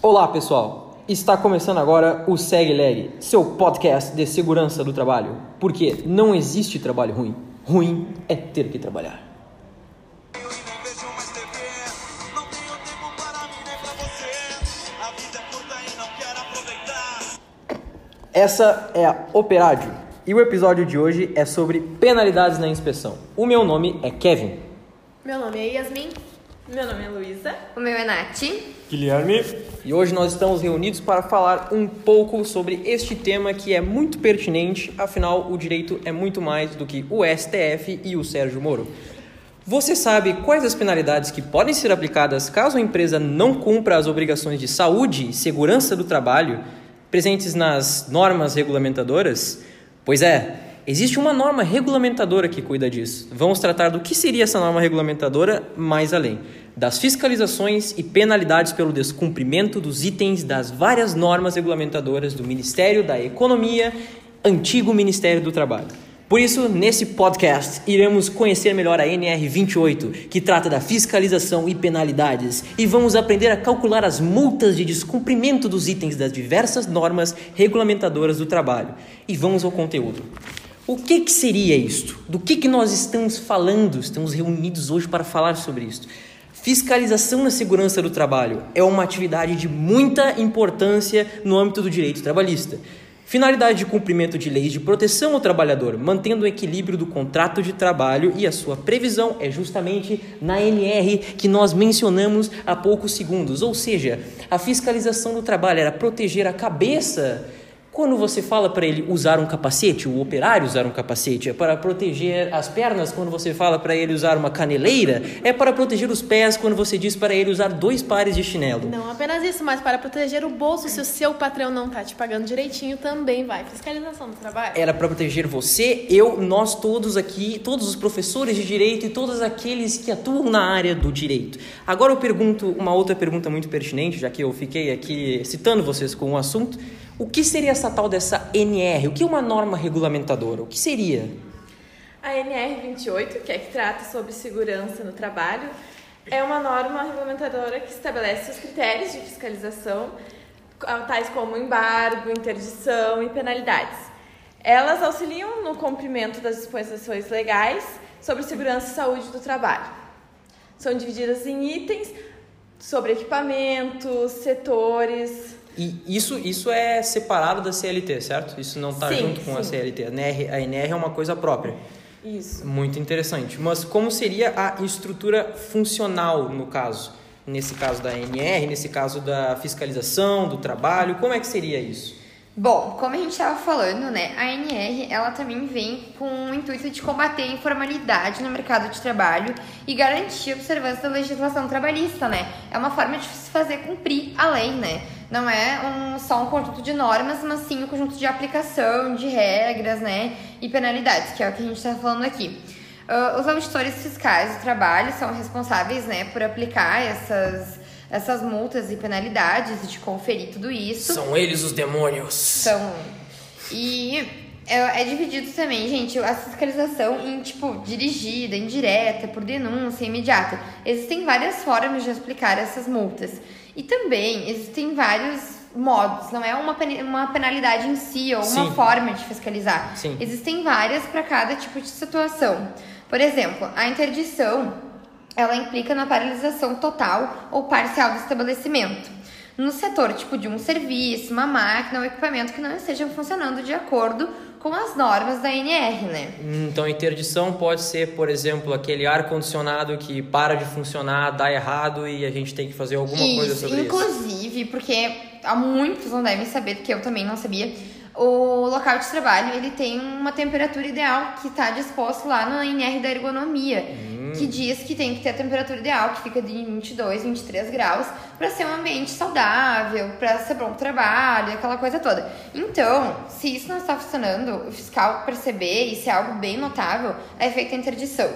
Olá pessoal, está começando agora o Segue Leg, seu podcast de segurança do trabalho, porque não existe trabalho ruim, ruim é ter que trabalhar. Essa é a Operádio e o episódio de hoje é sobre penalidades na inspeção. O meu nome é Kevin. Meu nome é Yasmin. Meu nome é Luísa. O meu é Nath. Guilherme. E hoje nós estamos reunidos para falar um pouco sobre este tema que é muito pertinente, afinal o direito é muito mais do que o STF e o Sérgio Moro. Você sabe quais as penalidades que podem ser aplicadas caso a empresa não cumpra as obrigações de saúde e segurança do trabalho presentes nas normas regulamentadoras? Pois é. Existe uma norma regulamentadora que cuida disso. Vamos tratar do que seria essa norma regulamentadora mais além, das fiscalizações e penalidades pelo descumprimento dos itens das várias normas regulamentadoras do Ministério da Economia, antigo Ministério do Trabalho. Por isso, nesse podcast, iremos conhecer melhor a NR28, que trata da fiscalização e penalidades, e vamos aprender a calcular as multas de descumprimento dos itens das diversas normas regulamentadoras do trabalho. E vamos ao conteúdo. O que seria isto? Do que nós estamos falando? Estamos reunidos hoje para falar sobre isto. Fiscalização na segurança do trabalho é uma atividade de muita importância no âmbito do direito trabalhista. Finalidade de cumprimento de leis de proteção ao trabalhador, mantendo o equilíbrio do contrato de trabalho, e a sua previsão é justamente na NR que nós mencionamos há poucos segundos. Ou seja, a fiscalização do trabalho era proteger a cabeça. Quando você fala para ele usar um capacete, o operário usar um capacete, é para proteger as pernas. Quando você fala para ele usar uma caneleira, é para proteger os pés. Quando você diz para ele usar 2 pares de chinelo. Não apenas isso, mas para proteger o bolso. Se o seu patrão não está te pagando direitinho, também vai. Fiscalização do trabalho. Era para proteger você, eu, nós todos aqui, todos os professores de direito e todos aqueles que atuam na área do direito. Agora eu pergunto uma outra pergunta muito pertinente, já que eu fiquei aqui citando vocês com o assunto. O que seria essa tal dessa NR? O que é uma norma regulamentadora? O que seria? A NR28, que é que trata sobre segurança no trabalho, é uma norma regulamentadora que estabelece os critérios de fiscalização, tais como embargo, interdição e penalidades. Elas auxiliam no cumprimento das disposições legais sobre segurança e saúde do trabalho. São divididas em itens sobre equipamentos, setores. E isso é separado da CLT, certo? Isso não está junto com a CLT. A NR é uma coisa própria. Isso. Muito interessante. Mas como seria a estrutura funcional, no caso? Nesse caso da NR, nesse caso da fiscalização, do trabalho, como é que seria isso? Bom, como a gente estava falando, né, a NR ela também vem com o intuito de combater a informalidade no mercado de trabalho e garantir a observância da legislação trabalhista, né? É uma forma de se fazer cumprir a lei, né? Não é só um conjunto de normas, mas sim um conjunto de aplicação, de regras, né, e penalidades, que é o que a gente está falando aqui. Os auditores fiscais do trabalho são responsáveis, né, por aplicar essas multas e penalidades e de conferir tudo isso. São eles os demônios. São. E é dividido também, gente, a fiscalização em, dirigida, indireta, por denúncia, imediata. Existem várias formas de aplicar essas multas. E também existem vários modos, não é uma penalidade em si ou uma forma de fiscalizar. Sim. Existem várias para cada tipo de situação. Por exemplo, a interdição, ela implica na paralisação total ou parcial do estabelecimento. No setor, de um serviço, uma máquina ou equipamento que não estejam funcionando de acordo com as normas da NR, né? Então, a interdição pode ser, por exemplo, aquele ar-condicionado que para de funcionar, dá errado e a gente tem que fazer alguma coisa sobre isso. Inclusive, porque há muitos não devem saber, porque eu também não sabia, o local de trabalho ele tem uma temperatura ideal que está disposto lá na NR da ergonomia, que diz que tem que ter a temperatura ideal, que fica de 22, 23 graus, para ser um ambiente saudável, para ser bom trabalho, aquela coisa toda. Então, se isso não está funcionando, o fiscal perceber, e se é algo bem notável, é feita a interdição.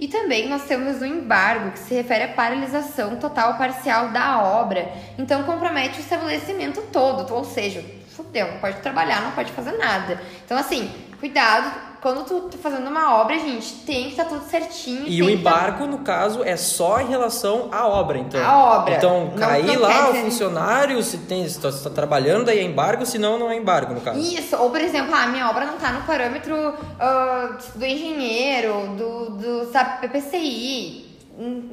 E também nós temos o embargo, que se refere à paralisação total ou parcial da obra. Então, compromete o estabelecimento todo, ou seja, fudeu, não pode trabalhar, não pode fazer nada. Então, assim, cuidado quando tu tá fazendo uma obra, gente, tem que estar tudo certinho. E o embargo, no caso, é só em relação à obra, então. A obra. Então, cair lá o funcionário, se está trabalhando, daí é embargo, se não, não é embargo, no caso. Isso. Ou, por exemplo, a minha obra não tá no parâmetro do engenheiro, do PPCI.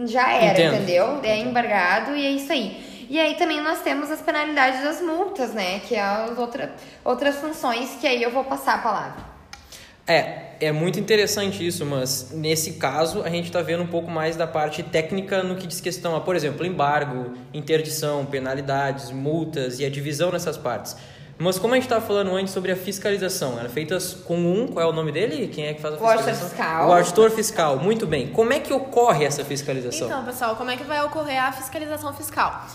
Já era, entendeu? É embargado e é isso aí. E aí também nós temos as penalidades das multas, né? Que é as outras funções que aí eu vou passar a palavra. É muito interessante isso, mas nesse caso a gente está vendo um pouco mais da parte técnica no que diz questão a, por exemplo, embargo, interdição, penalidades, multas e a divisão nessas partes. Mas como a gente estava falando antes sobre a fiscalização, ela é feita com qual é o nome dele? Quem é que faz a fiscalização? O auditor fiscal, muito bem. Como é que ocorre essa fiscalização? Então, pessoal, como é que vai ocorrer a fiscalização fiscal?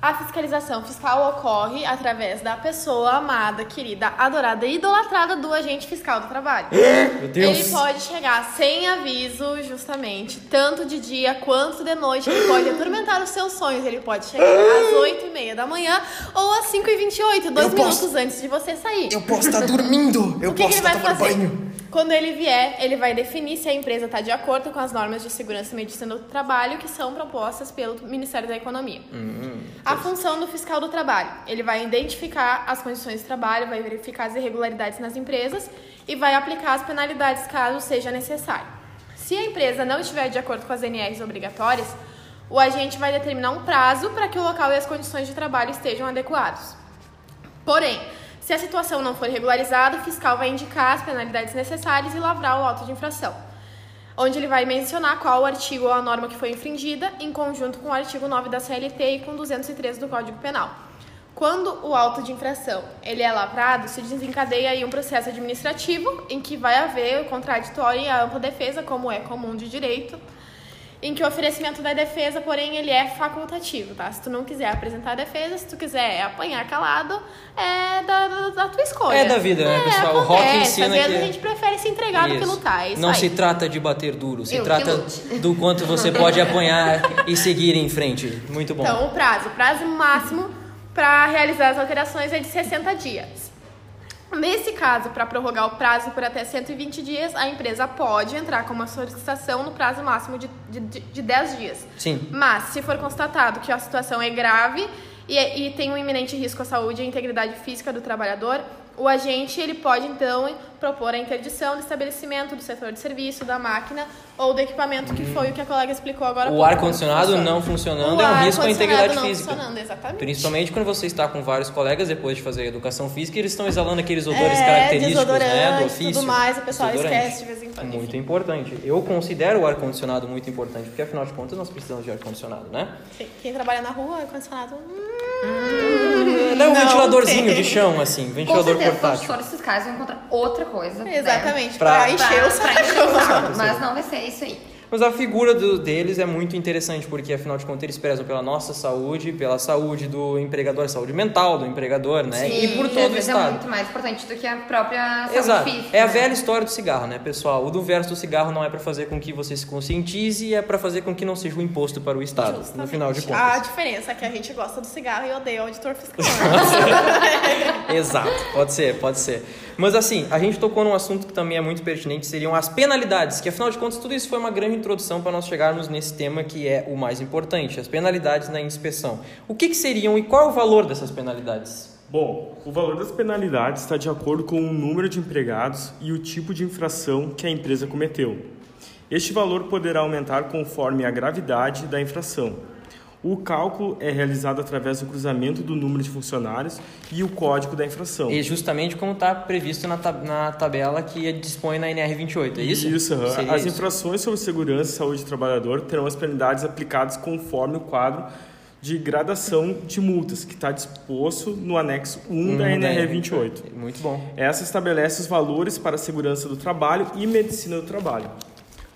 A fiscalização fiscal ocorre através da pessoa amada, querida, adorada e idolatrada do agente fiscal do trabalho. Meu Deus. Ele pode chegar sem aviso, justamente, tanto de dia quanto de noite. Ele pode atormentar os seus sonhos. Ele pode chegar às 8h30 da manhã ou às 5h28, 2 minutos antes de você sair. Eu posso estar dormindo. Eu posso estar tomando banho. Quando ele vier, ele vai definir se a empresa está de acordo com as normas de segurança e medicina do trabalho que são propostas pelo Ministério da Economia. A função do fiscal do trabalho. Ele vai identificar as condições de trabalho, vai verificar as irregularidades nas empresas e vai aplicar as penalidades caso seja necessário. Se a empresa não estiver de acordo com as NRs obrigatórias, o agente vai determinar um prazo para que o local e as condições de trabalho estejam adequados. Porém, se a situação não for regularizada, o fiscal vai indicar as penalidades necessárias e lavrar o auto de infração, onde ele vai mencionar qual o artigo ou a norma que foi infringida, em conjunto com o artigo 9 da CLT e com 213 do Código Penal. Quando o auto de infração ele é lavrado, se desencadeia aí um processo administrativo, em que vai haver o contraditório e a ampla defesa, como é comum de direito, em que o oferecimento da defesa, porém, ele é facultativo, tá? Se tu não quiser apresentar a defesa, se tu quiser apanhar calado, é da tua escolha. É da vida, né, pessoal? O rock ensina que... Às vezes a gente prefere se entregar do que lutar, isso. Não se trata de bater duro, se trata do quanto você pode apanhar e seguir em frente. Muito bom. Então, o prazo máximo para realizar as alterações é de 60 dias. Nesse caso, para prorrogar o prazo por até 120 dias, a empresa pode entrar com uma solicitação no prazo máximo de 10 dias. Sim. Mas, se for constatado que a situação é grave e tem um iminente risco à saúde e à integridade física do trabalhador, o agente ele pode, então, propor a interdição do estabelecimento, do setor de serviço, da máquina ou do equipamento, que foi o que a colega explicou agora. O ar-condicionado não funcionando é um risco à integridade física. Exatamente. Principalmente quando você está com vários colegas depois de fazer educação física, eles estão exalando aqueles odores característicos, né, do ofício. Tudo mais, o pessoal esquece de vez em quando. Muito importante. Eu considero o ar-condicionado muito importante, porque afinal de contas nós precisamos de ar-condicionado, né? Quem trabalha na rua, ar-condicionado... Não, um ventiladorzinho de chão, assim, ventilador portátil. Com certeza, os fiscais vão encontrar outra coisa. Exatamente, né? pra encher o saco. Mas não vai ser isso aí. Mas a figura deles é muito interessante, porque afinal de contas eles prezam pela nossa saúde, pela saúde do empregador, saúde mental do empregador, né? Sim, e por todo o Estado. É muito mais importante do que a própria saúde física. É a velha história do cigarro, né, pessoal? O do verso do cigarro não é para fazer com que você se conscientize, é para fazer com que não seja um imposto para o Estado, justamente, no final de contas. A diferença é que a gente gosta do cigarro e odeia o auditor fiscal. Exato, pode ser. Mas assim, a gente tocou num assunto que também é muito pertinente, seriam as penalidades, que afinal de contas tudo isso foi uma grande introdução para nós chegarmos nesse tema que é o mais importante, as penalidades na inspeção. O que seriam e qual é o valor dessas penalidades? Bom, o valor das penalidades está de acordo com o número de empregados e o tipo de infração que a empresa cometeu. Este valor poderá aumentar conforme a gravidade da infração. O cálculo é realizado através do cruzamento do número de funcionários e o código da infração. E justamente como está previsto na tabela que dispõe na NR28, é isso? Isso, as infrações sobre segurança e saúde do trabalhador terão as penalidades aplicadas conforme o quadro de gradação de multas, que está disposto no anexo 1 da NR28. Muito bom. Essa estabelece os valores para a segurança do trabalho e medicina do trabalho.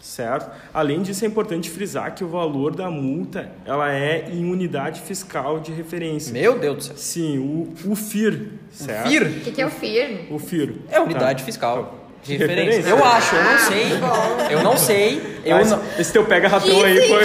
Certo? Além disso, é importante frisar que o valor da multa ela é em unidade fiscal de referência. Meu Deus do céu. Sim, o FIR. Certo? FIR? O que é o FIR? O FIR. É unidade fiscal. De referência. Eu acho, eu não sei. Eu não sei. Mas esse teu pega-ratão aí foi...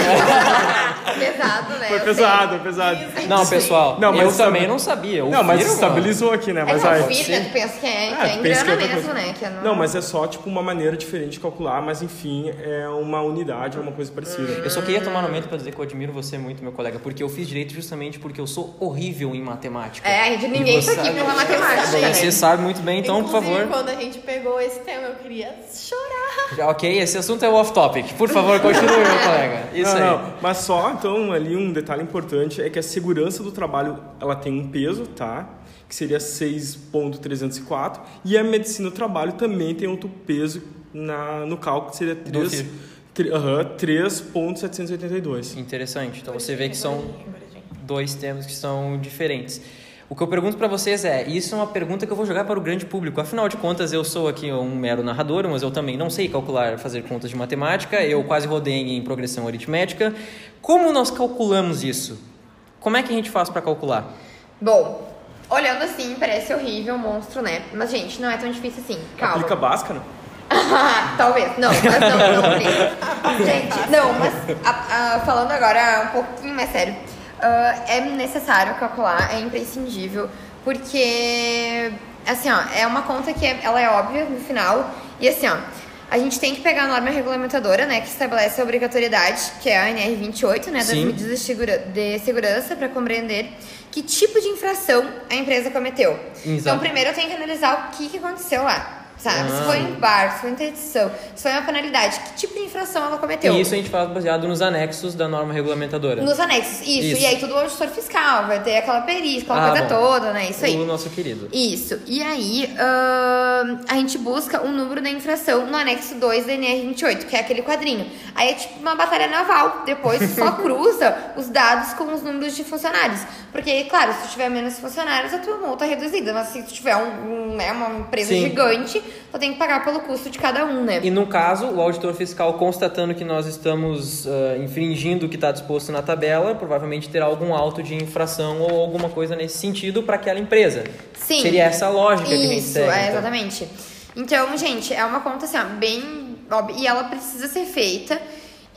Pesado, né? Foi pesado, pesado. Não, pessoal, não, mas eu também não sabia. O não, mas Firo, estabilizou mano. Aqui, né? Mas aí, o FIR, né? Tu pensa que é grana mesmo, né? Que não, mas é só, tipo, uma maneira diferente de calcular, mas enfim, é uma unidade, é uma coisa parecida. Eu só queria tomar um momento pra dizer que eu admiro você muito, meu colega, porque eu fiz direito justamente porque eu sou horrível em matemática. É, a gente ninguém tá aqui pela matemática, né? Você sabe muito bem, então, por favor. Quando a gente pegou esse tema, eu queria chorar. Ok, esse assunto é off-topic. Por favor, continue, meu colega. Isso aí. Não, mas só, então, ali um detalhe importante é que a segurança do trabalho, ela tem um peso, tá? Que seria 6.304. E a medicina do trabalho também tem outro peso no cálculo, que seria 3.782. Interessante. Então, você vê que são dois temas que são diferentes. O que eu pergunto para vocês é, isso é uma pergunta que eu vou jogar para o grande público. Afinal de contas, eu sou aqui um mero narrador, mas eu também não sei calcular, fazer contas de matemática. Eu quase rodei em progressão aritmética. Como nós calculamos isso? Como é que a gente faz para calcular? Bom, olhando assim, parece horrível, monstro, né? Mas, gente, não é tão difícil assim. Calma. Aplica básica, não? Talvez. Não, mas não. Gente, não, mas falando agora um pouquinho mais sério. É necessário calcular, é imprescindível, porque, assim, ó, é uma conta que ela é óbvia no final, e assim, ó, a gente tem que pegar a norma regulamentadora, né, que estabelece a obrigatoriedade, que é a NR28, né, das medidas de segurança, para compreender que tipo de infração a empresa cometeu. Exato. Então, primeiro eu tenho que analisar o que aconteceu lá. Sabe? Se foi embargo, se foi interdição, se foi uma penalidade, que tipo de infração ela cometeu. E isso a gente faz baseado nos anexos da norma regulamentadora. Nos anexos, isso. E aí tudo o auditor fiscal, vai ter aquela perícia, aquela coisa toda, né? Isso aí. O nosso querido. Isso. E aí, a gente busca o número da infração no anexo 2 da NR28, que é aquele quadrinho. Aí é tipo uma batalha naval. Depois só cruza os dados com os números de funcionários. Porque, claro, se tu tiver menos funcionários, a tua multa é reduzida. Mas se tu tiver uma empresa gigante, só tem que pagar pelo custo de cada um, né? E no caso, o auditor fiscal, constatando que nós estamos infringindo o que está disposto na tabela, provavelmente terá algum auto de infração ou alguma coisa nesse sentido para aquela empresa. Sim. Seria essa a lógica que a gente segue. Isso, exatamente. Então, gente, é uma conta assim, ó, bem óbvia, e ela precisa ser feita.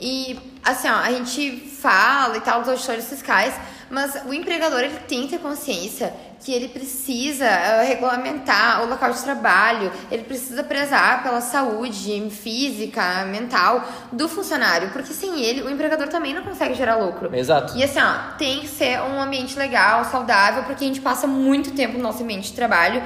E, assim, ó, a gente fala e tal dos auditores fiscais, mas o empregador, ele tem que ter consciência que ele precisa regulamentar o local de trabalho, ele precisa prezar pela saúde física, mental do funcionário, porque sem ele, o empregador também não consegue gerar lucro. Exato. E assim, ó, tem que ser um ambiente legal, saudável, porque a gente passa muito tempo no nosso ambiente de trabalho.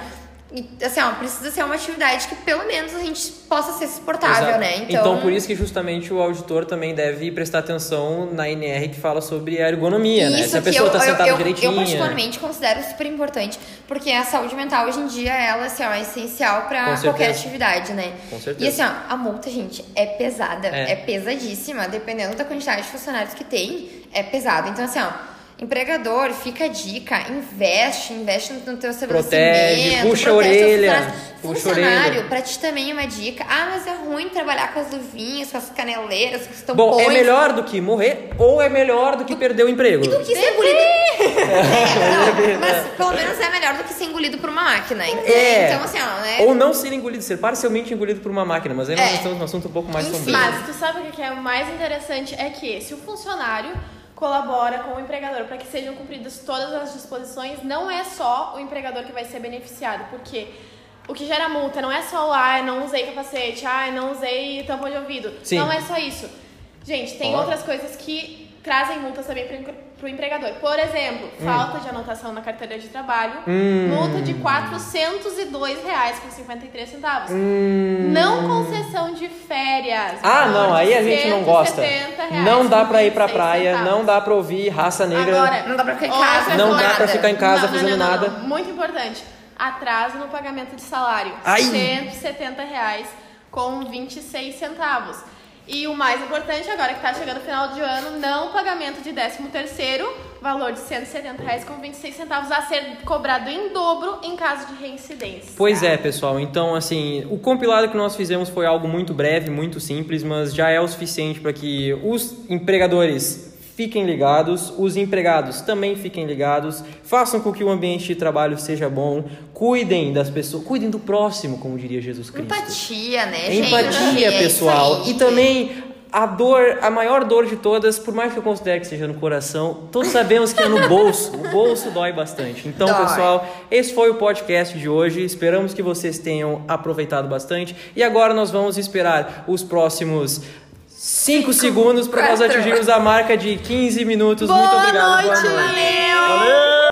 E, assim, ó, precisa ser uma atividade que pelo menos a gente possa ser suportável. Exato. Né? Então, por isso que justamente o auditor também deve prestar atenção na NR que fala sobre a ergonomia, né? Se a pessoa está sentada direitinho. Eu particularmente considero super importante, porque a saúde mental hoje em dia ela, assim, ó, é essencial para qualquer atividade, né? Com certeza. E assim, ó, a multa, gente, é pesada, é pesadíssima, dependendo da quantidade de funcionários que tem, é pesada. Então, assim, ó, empregador, fica a dica, investe no teu estabelecimento, puxa a orelha, funcionário, pra ti também uma dica. Ah, mas é ruim trabalhar com as luvinhas, com as caneleiras, com os tampões. Bom, é melhor do que morrer ou é melhor do que perder o emprego? E do que ser engolido. Não, mas pelo menos é melhor do que ser engolido por uma máquina. Então, assim, ó, né? Ou não ser engolido, ser parcialmente engolido por uma máquina, mas aí nós estamos num assunto um pouco mais sombrio. Mas tu sabe o que é o mais interessante? É que se o funcionário colabora com o empregador para que sejam cumpridas todas as disposições, não é só o empregador que vai ser beneficiado, porque o que gera multa não é só não usei capacete, não usei tampão de ouvido. Sim. Não é só isso. Gente, tem outras coisas que trazem multas também para o empregador. Por exemplo, falta de anotação na carteira de trabalho, multa de R$ 402,53. Não concessão de férias. Não, aí a gente não gosta. Não dá para ir para praia, não dá para ouvir raça negra. Agora, não dá para ficar em casa. Não dá para ficar em casa fazendo nada. Muito importante, atraso no pagamento de salário, R$ 170,26. E o mais importante agora, que tá chegando o final de ano, não pagamento de 13º, valor de R$ 170,26 a ser cobrado em dobro em caso de reincidência. Pois é, pessoal. Então, assim, o compilado que nós fizemos foi algo muito breve, muito simples, mas já é o suficiente para que os empregadores fiquem ligados, os empregados também fiquem ligados, façam com que o ambiente de trabalho seja bom, cuidem das pessoas, cuidem do próximo, como diria Jesus Cristo. Empatia, né, gente? Empatia, pessoal. E também a maior dor de todas, por mais que eu considere que seja no coração, todos sabemos que é no bolso. O bolso dói bastante. Então, pessoal, esse foi o podcast de hoje. Esperamos que vocês tenham aproveitado bastante. E agora nós vamos esperar os próximos 5 segundos para nós atingirmos a marca de 15 minutos. Boa noite, valeu!